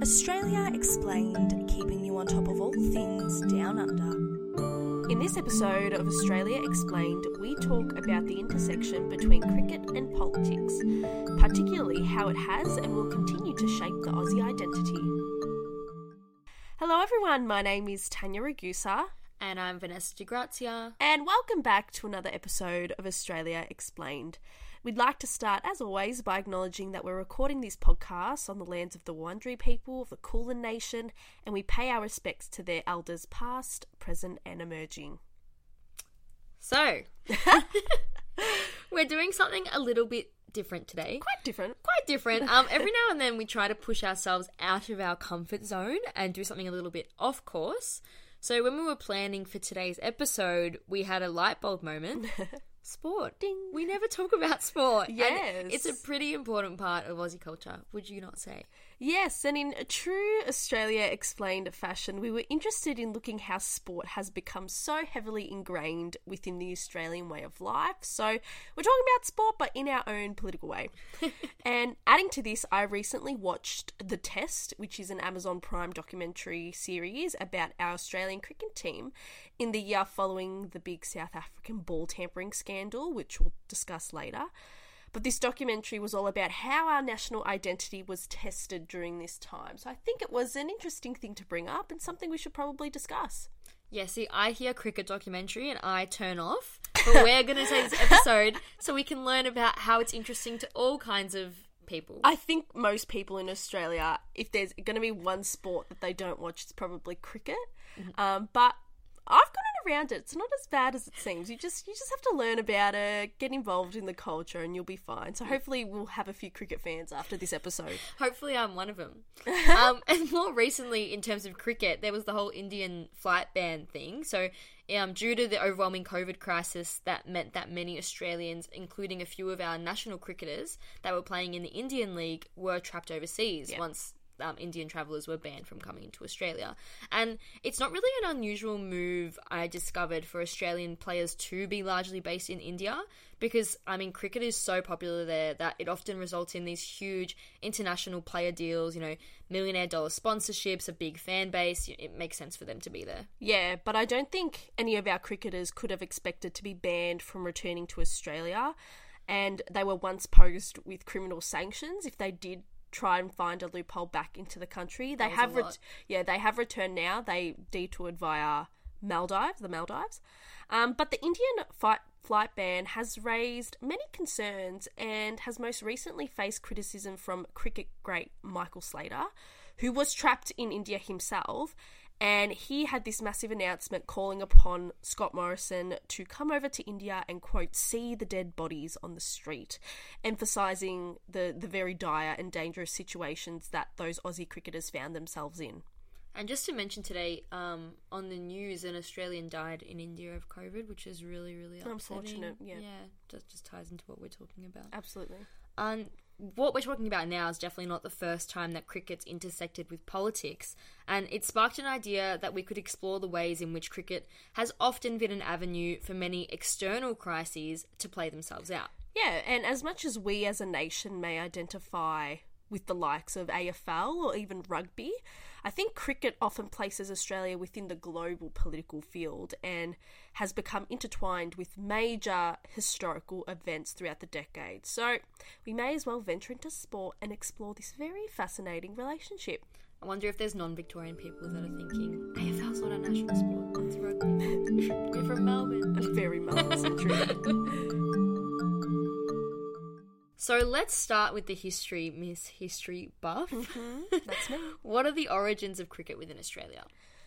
Australia Explained, keeping you on top of all things down under. In this episode of Australia Explained, we talk about the intersection between cricket and politics, particularly how it has and will continue to shape the Aussie identity. Hello everyone, my name is Tanya Ragusa. And I'm Vanessa DiGrazia. And welcome back to another episode of Australia Explained. We'd like to start, as always, by acknowledging that we're recording this podcast on the lands of the Wurundjeri people of the Kulin Nation, and we pay our respects to their elders past, present and emerging. So, we're doing something a little bit different today. Quite different. Every now and then we try to push ourselves out of our comfort zone and do something a little bit off course. So when we were planning for today's episode, we had a light bulb moment. Sport. Ding. We never talk about sport. Yes. And it's a pretty important part of Aussie culture, would you not say? Yes, and in a true Australia Explained fashion, we were interested in looking how sport has become so heavily ingrained within the Australian way of life. So we're talking about sport, but in our own political way. And adding to this, I recently watched The Test, which is an Amazon Prime documentary series about our Australian cricket team in the year following the big South African ball tampering scandal, which we'll discuss later. But this documentary was all about how our national identity was tested during this time. So I think it was an interesting thing to bring up and something we should probably discuss. Yeah, see, I hear cricket documentary and I turn off. But we're going to take this episode so we can learn about how it's interesting to all kinds of people. I think most people in Australia, if there's going to be one sport that they don't watch, it's probably cricket. Mm-hmm. But I've got around it. It's not as bad as it seems. You just have to learn about it, get involved in the culture, and you'll be fine. So hopefully we'll have a few cricket fans after this episode. Hopefully I'm one of them. And more recently, in terms of cricket, there was the whole Indian flight ban thing. So due to the overwhelming COVID crisis, that meant that many Australians, including a few of our national cricketers that were playing in the Indian League, were trapped overseas once Indian travellers were banned from coming into Australia. And it's not really an unusual move, I discovered, for Australian players to be largely based in India because, cricket is so popular there that it often results in these huge international player deals, millionaire dollar sponsorships, a big fan base. It makes sense for them to be there. Yeah, but I don't think any of our cricketers could have expected to be banned from returning to Australia, and they were once posed with criminal sanctions if they did try and find a loophole back into the country. They have returned now. They detoured via the Maldives. But the Indian flight ban has raised many concerns and has most recently faced criticism from cricket great Michael Slater, who was trapped in India himself. And he had this massive announcement calling upon Scott Morrison to come over to India and, quote, see the dead bodies on the street, emphasising the very dire and dangerous situations that those Aussie cricketers found themselves in. And just to mention today, on the news, an Australian died in India of COVID, which is really, really upsetting. Unfortunate, yeah. Yeah, that just ties into what we're talking about. Absolutely. What we're talking about now is definitely not the first time that cricket's intersected with politics, and it sparked an idea that we could explore the ways in which cricket has often been an avenue for many external crises to play themselves out. Yeah, and as much as we as a nation may identify with the likes of AFL or even rugby, I think cricket often places Australia within the global political field and has become intertwined with major historical events throughout the decades. So we may as well venture into sport and explore this very fascinating relationship. I wonder if there's non-Victorian people that are thinking, AFL's not a national sport, it's rugby. We're from Melbourne. A very Melbourne-centric. So let's start with the history, Miss History Buff. Mm-hmm. That's me. What are the origins of cricket within Australia?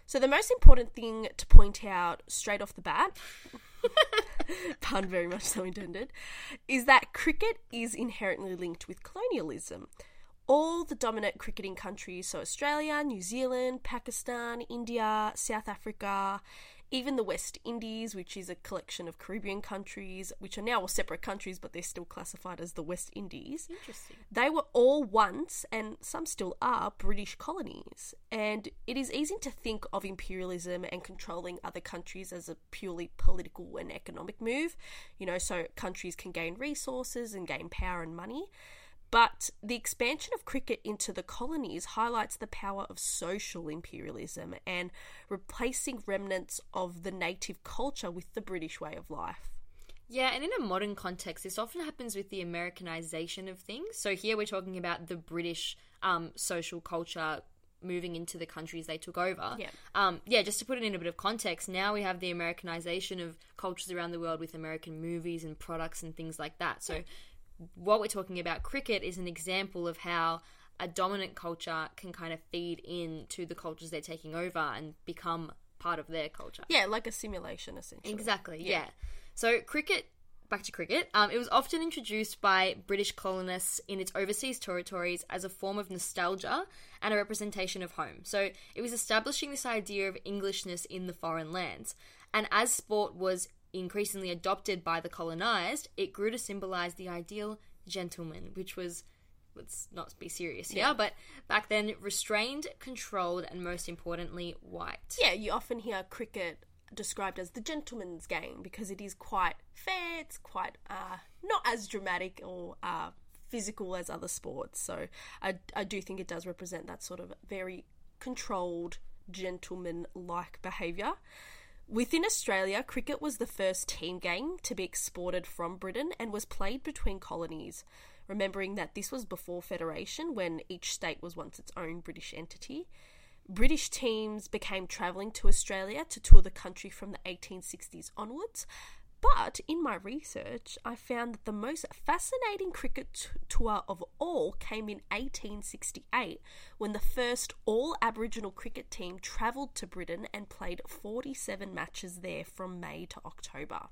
So the most important thing to point out straight off the bat, pun very much so intended, is that cricket is inherently linked with colonialism. All the dominant cricketing countries, so Australia, New Zealand, Pakistan, India, South Africa, even the West Indies, which is a collection of Caribbean countries, which are now all separate countries, but they're still classified as the West Indies. Interesting. They were all once, and some still are, British colonies. And it is easy to think of imperialism and controlling other countries as a purely political and economic move, so countries can gain resources and gain power and money. But the expansion of cricket into the colonies highlights the power of social imperialism and replacing remnants of the native culture with the British way of life. Yeah, and in a modern context, this often happens with the Americanization of things. So here we're talking about the British social culture moving into the countries they took over. Yeah. Just to put it in a bit of context, now we have the Americanization of cultures around the world with American movies and products and things like that. So what we're talking about, cricket, is an example of how a dominant culture can kind of feed into the cultures they're taking over and become part of their culture. Yeah, like a simulation, essentially. Exactly, yeah. So cricket, back to cricket, it was often introduced by British colonists in its overseas territories as a form of nostalgia and a representation of home. So it was establishing this idea of Englishness in the foreign lands. And as sport was increasingly adopted by the colonised, it grew to symbolise the ideal gentleman, which was, let's not be serious here, but back then restrained, controlled, and most importantly, white. Yeah, you often hear cricket described as the gentleman's game because it is quite fair, it's quite not as dramatic or physical as other sports. So I do think it does represent that sort of very controlled, gentleman-like behaviour. Within Australia, cricket was the first team game to be exported from Britain and was played between colonies, remembering that this was before federation, when each state was once its own British entity. British teams became travelling to Australia to tour the country from the 1860s onwards, but in my research, I found that the most fascinating cricket tour of all came in 1868, when the first all-Aboriginal cricket team travelled to Britain and played 47 matches there from May to October.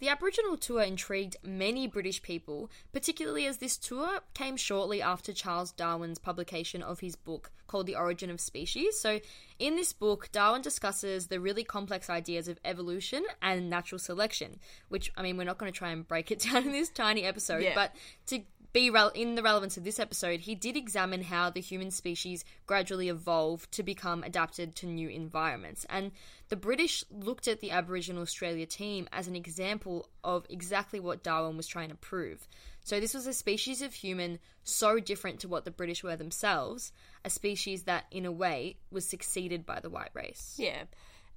The Aboriginal tour intrigued many British people, particularly as this tour came shortly after Charles Darwin's publication of his book called The Origin of Species. So in this book, Darwin discusses the really complex ideas of evolution and natural selection, which, I mean, we're not going to try and break it down in this tiny episode, but to be in the relevance of this episode, he did examine how the human species gradually evolved to become adapted to new environments. And the British looked at the Aboriginal Australia team as an example of exactly what Darwin was trying to prove. So this was a species of human so different to what the British were themselves, a species that, in a way, was succeeded by the white race. Yeah,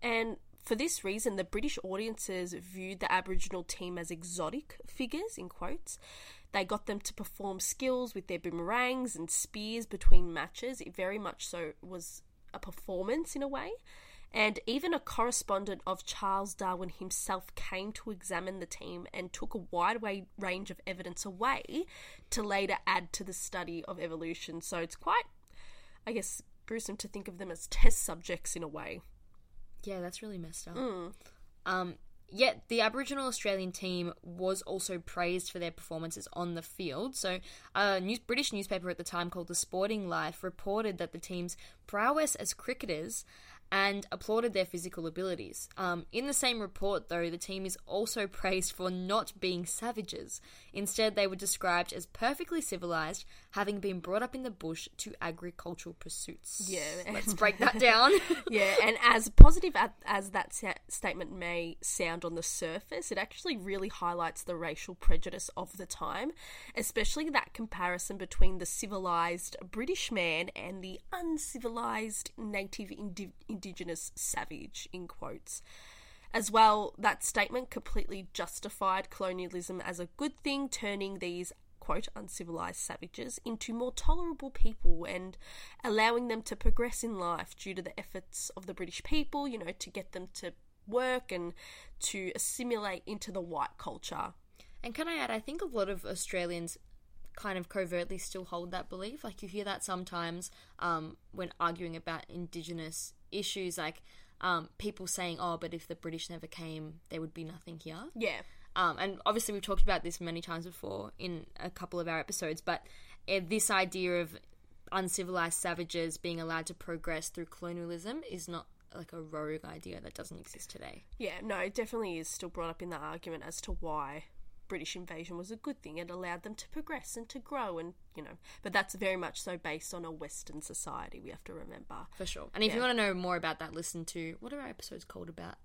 and for this reason, the British audiences viewed the Aboriginal team as exotic figures, in quotes. They got them to perform skills with their boomerangs and spears between matches. It very much so was a performance in a way. And even a correspondent of Charles Darwin himself came to examine the team and took a wide range of evidence away to later add to the study of evolution. So it's quite, I guess, gruesome to think of them as test subjects in a way. Yeah, that's really messed up. Yet the Aboriginal Australian team was also praised for their performances on the field. So a British newspaper at the time called The Sporting Life reported that the team's prowess as cricketers and applauded their physical abilities. In the same report, though, the team is also praised for not being savages. Instead, they were described as perfectly civilised, having been brought up in the bush to agricultural pursuits. Yeah. Let's break that down. Yeah, and as positive as that statement may sound on the surface, it actually really highlights the racial prejudice of the time, especially that comparison between the civilised British man and the uncivilised native Indigenous savage, in quotes. As well, that statement completely justified colonialism as a good thing, turning these, quote, uncivilized savages into more tolerable people and allowing them to progress in life due to the efforts of the British people, you know, to get them to work and to assimilate into the white culture. And can I add, I think a lot of Australians kind of covertly still hold that belief. Like, you hear that sometimes when arguing about Indigenous issues, like people saying, oh, but if the British never came, there would be nothing here. Yeah. And obviously we've talked about this many times before in a couple of our episodes, but this idea of uncivilized savages being allowed to progress through colonialism is not like a rogue idea that doesn't exist today. Yeah, no, it definitely is still brought up in the argument as to why British invasion was a good thing. It allowed them to progress and to grow, and you know, but that's very much so based on a Western society, we have to remember. For sure. And if you want to know more about that, listen to, what are our episodes called about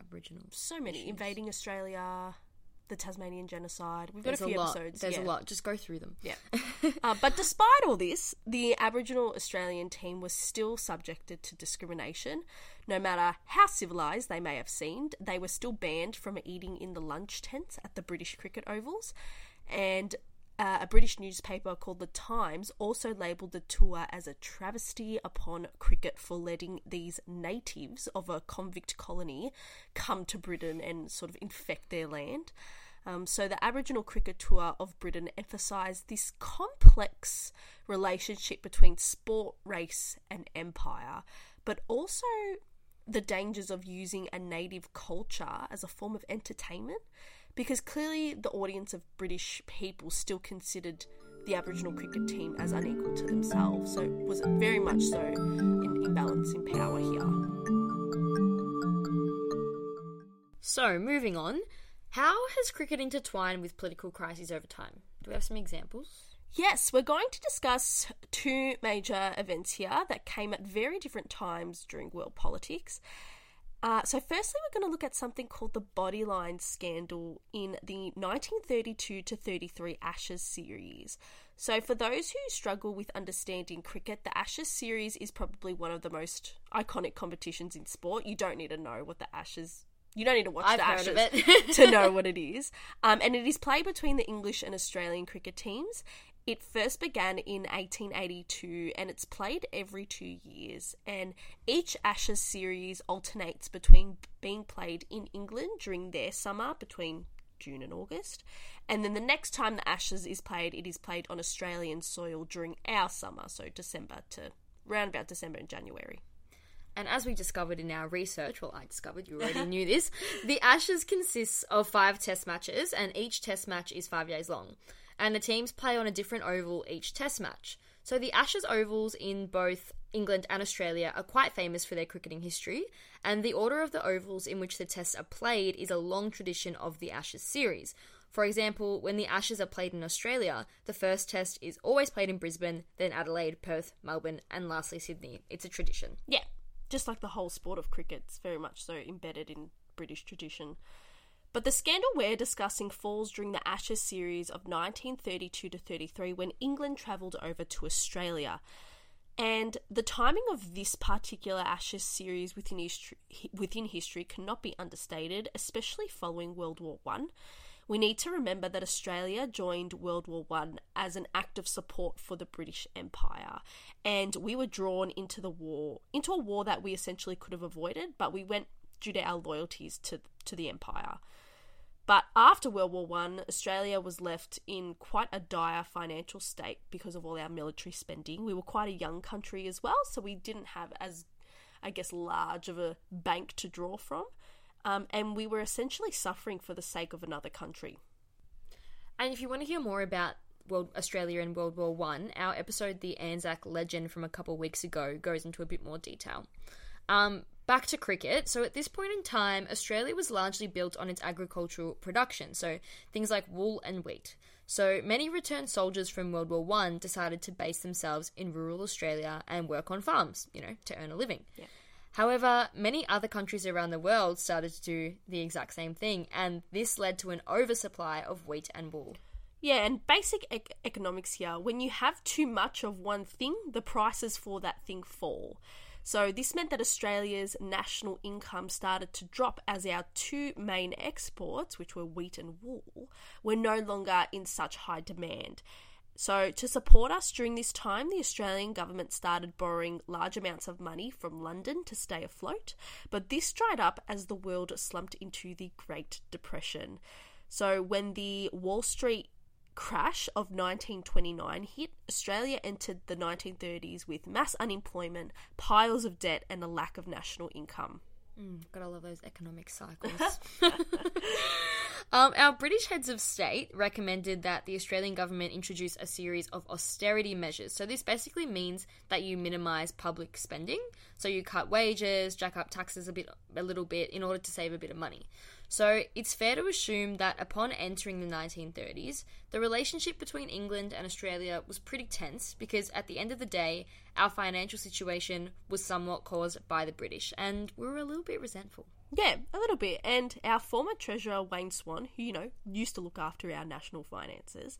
Aboriginal? So many. Invading Australia, the Tasmanian genocide. We've got a few episodes. There's a lot. Just go through them. Yeah. But despite all this, the Aboriginal Australian team was still subjected to discrimination. No matter how civilised they may have seemed, they were still banned from eating in the lunch tents at the British cricket ovals. And a British newspaper called The Times also labelled the tour as a travesty upon cricket for letting these natives of a convict colony come to Britain and sort of infect their land. So the Aboriginal cricket tour of Britain emphasised this complex relationship between sport, race and empire, but also the dangers of using a native culture as a form of entertainment. Because clearly the audience of British people still considered the Aboriginal cricket team as unequal to themselves, so it was very much so an imbalance in power here. So, moving on, how has cricket intertwined with political crises over time? Do we have some examples? Yes, we're going to discuss two major events here that came at very different times during world politics. So firstly, we're going to look at something called the Bodyline scandal in the 1932-33 Ashes Series. So for those who struggle with understanding cricket, the Ashes Series is probably one of the most iconic competitions in sport. You don't need to know what the Ashes... You don't need to watch the Ashes to know what it is. And it is played between the English and Australian cricket teams. It first began in 1882 and it's played every 2 years, and each Ashes series alternates between being played in England during their summer between June and August, and then the next time the Ashes is played, it is played on Australian soil during our summer, so December to round about December and January. And as we discovered in our research, well, I discovered, you already knew this, the Ashes consists of 5 test matches and each test match is 5 days long. And the teams play on a different oval each test match. So the Ashes ovals in both England and Australia are quite famous for their cricketing history, and the order of the ovals in which the tests are played is a long tradition of the Ashes series. For example, when the Ashes are played in Australia, the first test is always played in Brisbane, then Adelaide, Perth, Melbourne, and lastly Sydney. It's a tradition. Yeah, just like the whole sport of cricket, it's very much so embedded in British tradition. But the scandal we're discussing falls during the Ashes series of 1932-33 when England travelled over to Australia. And the timing of this particular Ashes series within history cannot be understated, especially following World War I. We need to remember that Australia joined World War I as an act of support for the British Empire. And we were drawn into the war, into a war that we essentially could have avoided, but we went due to our loyalties to the Empire. But after World War I, Australia was left in quite a dire financial state because of all our military spending. We were quite a young country as well, so we didn't have as, I guess, large of a bank to draw from. And we were essentially suffering for the sake of another country. And if you want to hear more about Australia and World War I, our episode, The Anzac Legend, from a couple of weeks ago, goes into a bit more detail. Back to cricket. So at this point in time, Australia was largely built on its agricultural production, so things like wool and wheat. So many returned soldiers from World War I decided to base themselves in rural Australia and work on farms, you know, to earn a living. Yeah. However, many other countries around the world started to do the exact same thing, and this led to an oversupply of wheat and wool. Yeah, and basic economics here. When you have too much of one thing, the prices for that thing fall. So this meant that Australia's national income started to drop as our two main exports, which were wheat and wool, were no longer in such high demand. So to support us during this time, the Australian government started borrowing large amounts of money from London to stay afloat, but this dried up as the world slumped into the Great Depression. So when the Wall Street crash of 1929 hit, Australia entered the 1930s with mass unemployment, piles of debt and a lack of national income. Gotta love those economic cycles. Our British heads of state recommended that the Australian government introduce a series of austerity measures. So this basically means that you minimise public spending. So you cut wages, jack up taxes a little bit in order to save a bit of money. So it's fair to assume that upon entering the 1930s, the relationship between England and Australia was pretty tense because at the end of the day, our financial situation was somewhat caused by the British and we were a little bit resentful. Yeah, a little bit. And our former treasurer, Wayne Swan, who, you know, used to look after our national finances,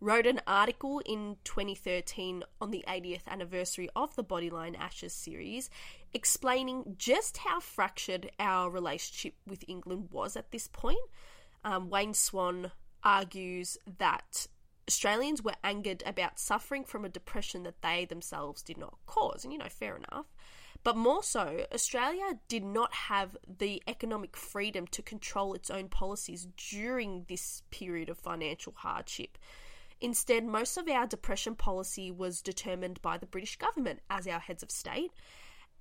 wrote an article in 2013 on the 80th anniversary of the Bodyline Ashes series, explaining just how fractured our relationship with England was at this point. Wayne Swan argues that Australians were angered about suffering from a depression that they themselves did not cause. And, you know, fair enough. But more so, Australia did not have the economic freedom to control its own policies during this period of financial hardship. Instead, most of our depression policy was determined by the British government as our heads of state.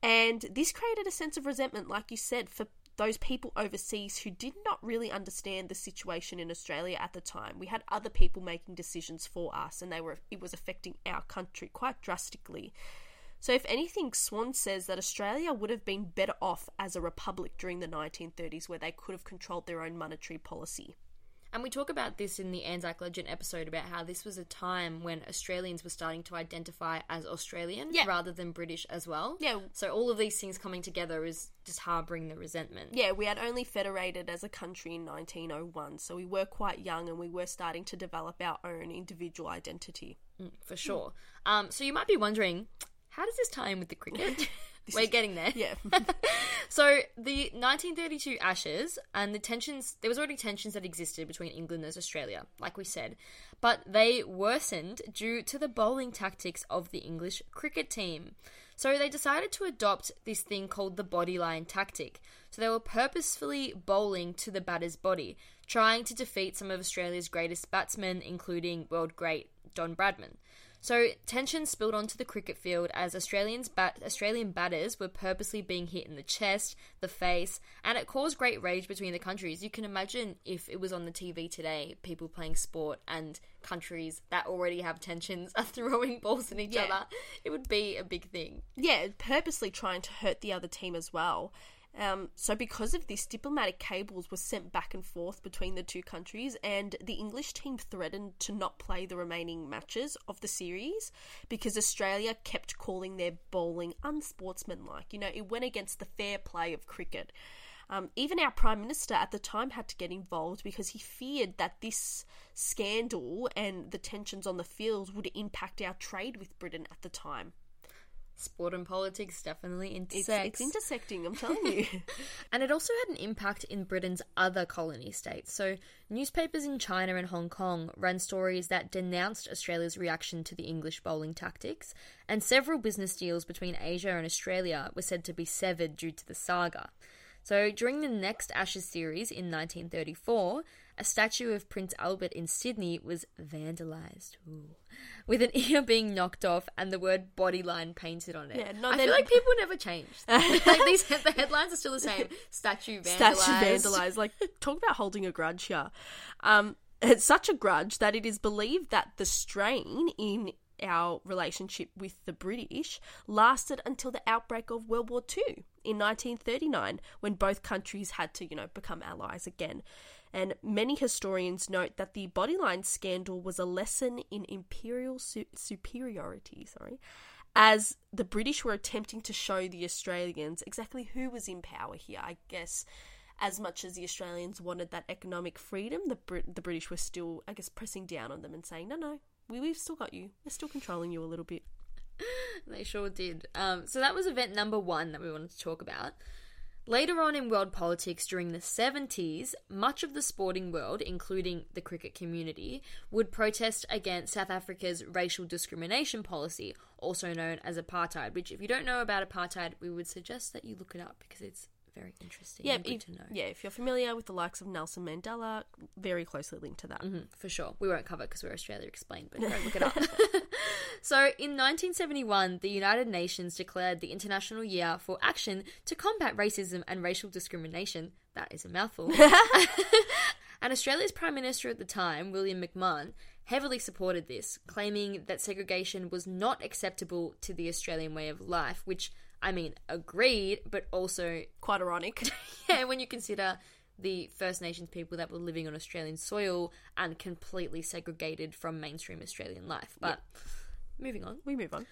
And this created a sense of resentment, like you said, for those people overseas who did not really understand the situation in Australia at the time. We had other people making decisions for us, and it was affecting our country quite drastically. So if anything, Swan says that Australia would have been better off as a republic during the 1930s, where they could have controlled their own monetary policy. And we talk about this in the Anzac Legend episode about how this was a time when Australians were starting to identify as Australian rather than British as well. Yeah. So all of these things coming together is just harbouring the resentment. Yeah, we had only federated as a country in 1901, so we were quite young and we were starting to develop our own individual identity. For sure. So you might be wondering, how does this tie in with the cricket? We're getting there. Yeah. So the 1932 Ashes and the tensions, there was already tensions that existed between England and Australia, like we said, but they worsened due to the bowling tactics of the English cricket team. So they decided to adopt this thing called the bodyline tactic. So they were purposefully bowling to the batter's body, trying to defeat some of Australia's greatest batsmen, including world great Don Bradman. So tension spilled onto the cricket field as Australian batters were purposely being hit in the chest, the face, and it caused great rage between the countries. You can imagine if it was on the TV today, people playing sport and countries that already have tensions are throwing balls at each other. It would be a big thing. Yeah, purposely trying to hurt the other team as well. So because of this, diplomatic cables were sent back and forth between the two countries, and the English team threatened to not play the remaining matches of the series because Australia kept calling their bowling unsportsmanlike. You know, it went against the fair play of cricket. Even our Prime Minister at the time had to get involved because he feared that this scandal and the tensions on the field would impact our trade with Britain at the time. Sport and politics definitely intersect. It's intersecting, I'm telling you. And it also had an impact in Britain's other colony states. So newspapers in China and Hong Kong ran stories that denounced Australia's reaction to the English bowling tactics, and several business deals between Asia and Australia were said to be severed due to the saga. So during the next Ashes series in 1934, a statue of Prince Albert in Sydney was vandalised, with an ear being knocked off and the word bodyline painted on it. Yeah, I feel like people never changed. Like the headlines are still the same. Statue vandalised. Like, talk about holding a grudge here. It's such a grudge that it is believed that the strain in our relationship with the British lasted until the outbreak of World War II in 1939, when both countries had to, you know, become allies again. And many historians note that the Bodyline scandal was a lesson in imperial superiority, as the British were attempting to show the Australians exactly who was in power here. I guess as much as the Australians wanted that economic freedom, the British were still, I guess, pressing down on them and saying, no, we've still got you. We're still controlling you a little bit. They sure did. So that was event number one that we wanted to talk about. Later on in world politics during the 70s, much of the sporting world, including the cricket community, would protest against South Africa's racial discrimination policy, also known as apartheid, which if you don't know about apartheid, we would suggest that you look it up because it's very interesting and good to know. Yeah, if you're familiar with the likes of Nelson Mandela, very closely linked to that. Mm-hmm, for sure. We won't cover it because we're Australia Explained, but go look it up. So in 1971, the United Nations declared the International Year for Action to Combat Racism and Racial Discrimination. That is a mouthful. And Australia's Prime Minister at the time, William McMahon, heavily supported this, claiming that segregation was not acceptable to the Australian way of life, which, I mean, agreed, but also quite ironic. Yeah, when you consider the First Nations people that were living on Australian soil and completely segregated from mainstream Australian life. But moving on. We move on.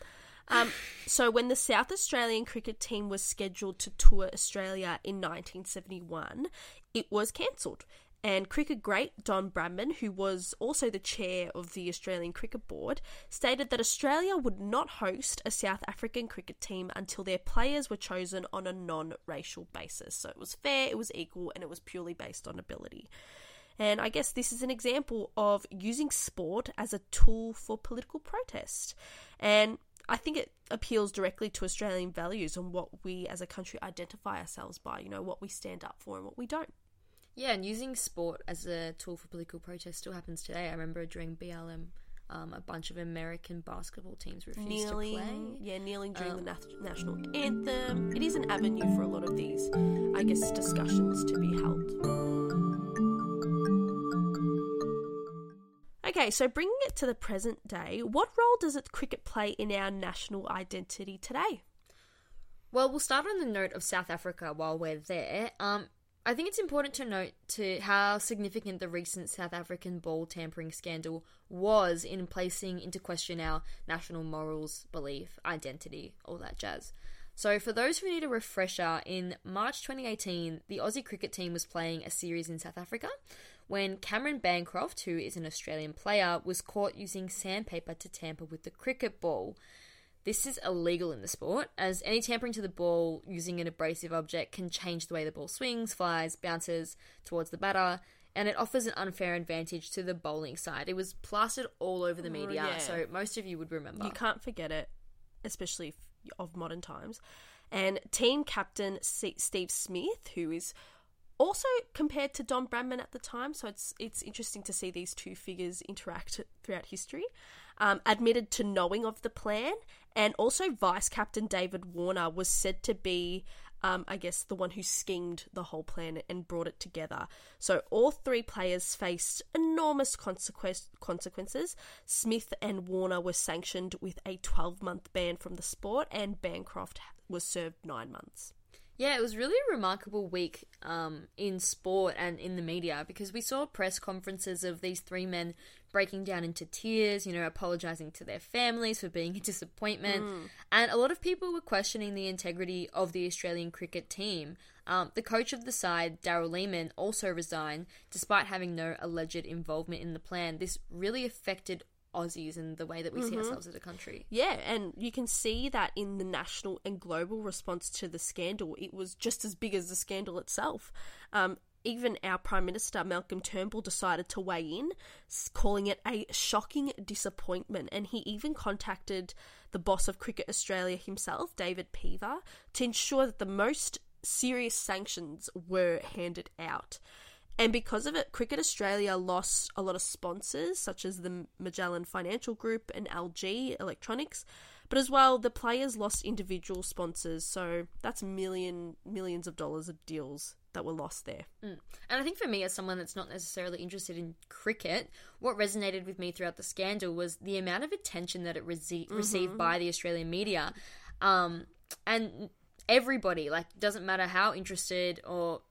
So when the South Australian cricket team was scheduled to tour Australia in 1971, it was cancelled. And cricket great Don Bradman, who was also the chair of the Australian Cricket Board, stated that Australia would not host a South African cricket team until their players were chosen on a non-racial basis. So it was fair, it was equal, and it was purely based on ability. And I guess this is an example of using sport as a tool for political protest. And I think it appeals directly to Australian values and what we as a country identify ourselves by, you know, what we stand up for and what we don't. Yeah, and using sport as a tool for political protest still happens today. I remember during BLM, a bunch of American basketball teams refused to play. Yeah, kneeling during the national anthem. It is an avenue for a lot of these, I guess, discussions to be held. Okay, so bringing it to the present day, what role does cricket play in our national identity today? Well, we'll start on the note of South Africa while we're there. I think it's important to note how significant the recent South African ball tampering scandal was in placing into question our national morals, belief, identity, all that jazz. So for those who need a refresher, in March 2018, the Aussie cricket team was playing a series in South Africa when Cameron Bancroft, who is an Australian player, was caught using sandpaper to tamper with the cricket ball. This is illegal in the sport, as any tampering to the ball using an abrasive object can change the way the ball swings, flies, bounces towards the batter, and it offers an unfair advantage to the bowling side. It was plastered all over the media, So most of you would remember. You can't forget it, especially of modern times. And team captain Steve Smith, who is also compared to Don Bradman at the time, so it's interesting to see these two figures interact throughout history, admitted to knowing of the plan. And also vice-captain David Warner was said to be, I guess, the one who schemed the whole plan and brought it together. So all three players faced enormous consequences. Smith and Warner were sanctioned with a 12-month ban from the sport, and Bancroft was served 9 months. Yeah, it was really a remarkable week in sport and in the media, because we saw press conferences of these three men breaking down into tears, you know, apologising to their families for being a disappointment. And a lot of people were questioning the integrity of the Australian cricket team. The coach of the side, Daryl Lehman, also resigned despite having no alleged involvement in the plan. This really affected Aussies and the way that we see ourselves as a country. Yeah, and you can see that in the national and global response to the scandal. It was just as big as the scandal itself. Even our Prime Minister, Malcolm Turnbull, decided to weigh in, calling it a shocking disappointment. And he even contacted the boss of Cricket Australia himself, David Peever, to ensure that the most serious sanctions were handed out. And because of it, Cricket Australia lost a lot of sponsors, such as the Magellan Financial Group and LG Electronics. But as well, the players lost individual sponsors. So that's millions of dollars of deals that were lost there. And I think for me, as someone that's not necessarily interested in cricket, what resonated with me throughout the scandal was the amount of attention that it received by the Australian media. And everybody, doesn't matter how interested or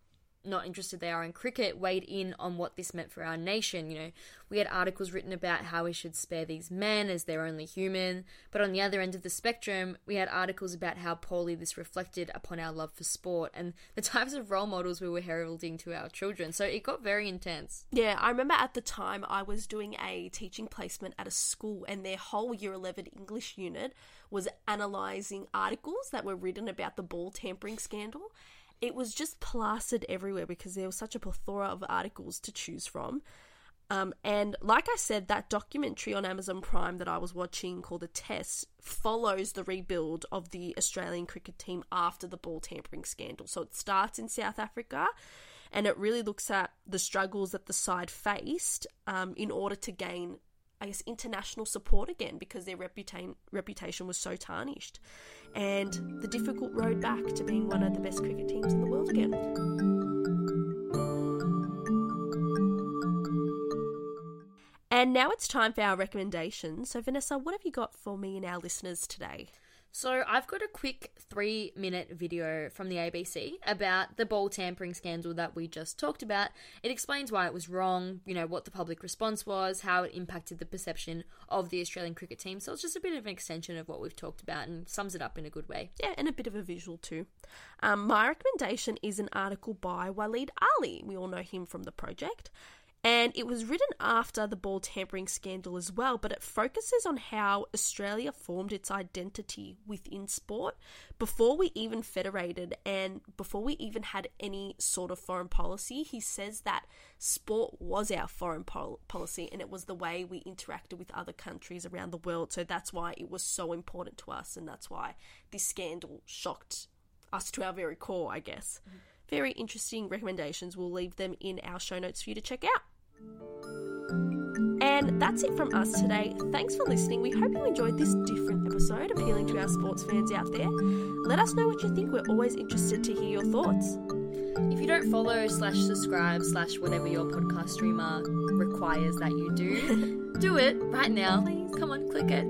not interested they are in cricket, weighed in on what this meant for our nation. You know, we had articles written about how we should spare these men as they're only human, but on the other end of the spectrum, we had articles about how poorly this reflected upon our love for sport and the types of role models we were heralding to our children. So it got very intense. Yeah, I remember at the time I was doing a teaching placement at a school, and their whole Year 11 English unit was analysing articles that were written about the ball tampering scandal. It was just plastered everywhere because there was such a plethora of articles to choose from. And like I said, that documentary on Amazon Prime that I was watching called The Test follows the rebuild of the Australian cricket team after the ball tampering scandal. So it starts in South Africa, and it really looks at the struggles that the side faced in order to gain, I guess, international support again, because their reputation was so tarnished, and the difficult road back to being one of the best cricket teams in the world again. And now it's time for our recommendations. So Vanessa, what have you got for me and our listeners today? So I've got a quick 3-minute video from the ABC about the ball tampering scandal that we just talked about. It explains why it was wrong, you know, what the public response was, how it impacted the perception of the Australian cricket team. So it's just a bit of an extension of what we've talked about and sums it up in a good way. Yeah, and a bit of a visual too. My recommendation is an article by Waleed Ali. We all know him from The Project. And it was written after the ball tampering scandal as well, but it focuses on how Australia formed its identity within sport before we even federated and before we even had any sort of foreign policy. He says that sport was our foreign policy and it was the way we interacted with other countries around the world. So that's why it was so important to us, and that's why this scandal shocked us to our very core, I guess. Mm-hmm. Very interesting recommendations. We'll leave them in our show notes for you to check out. And that's it from us today. Thanks for listening. We hope you enjoyed this different episode appealing to our sports fans out there. Let us know what you think. We're always interested to hear your thoughts. If you don't follow /subscribe/ whatever your podcast streamer requires that you do, do it right now. Please. Come on, click it.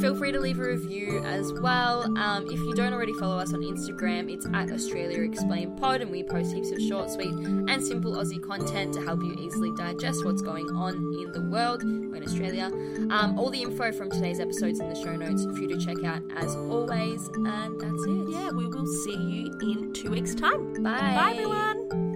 Feel free to leave a review as well. If you don't already follow us on Instagram, it's @AustraliaExplainedPod, and we post heaps of short, sweet and simple Aussie content to help you easily digest what's going on in the world or in Australia. All the info from today's episode's in the show notes for you to check out as always. And that's it. Yeah, we will see you in 2 weeks' time. Bye. Bye, everyone.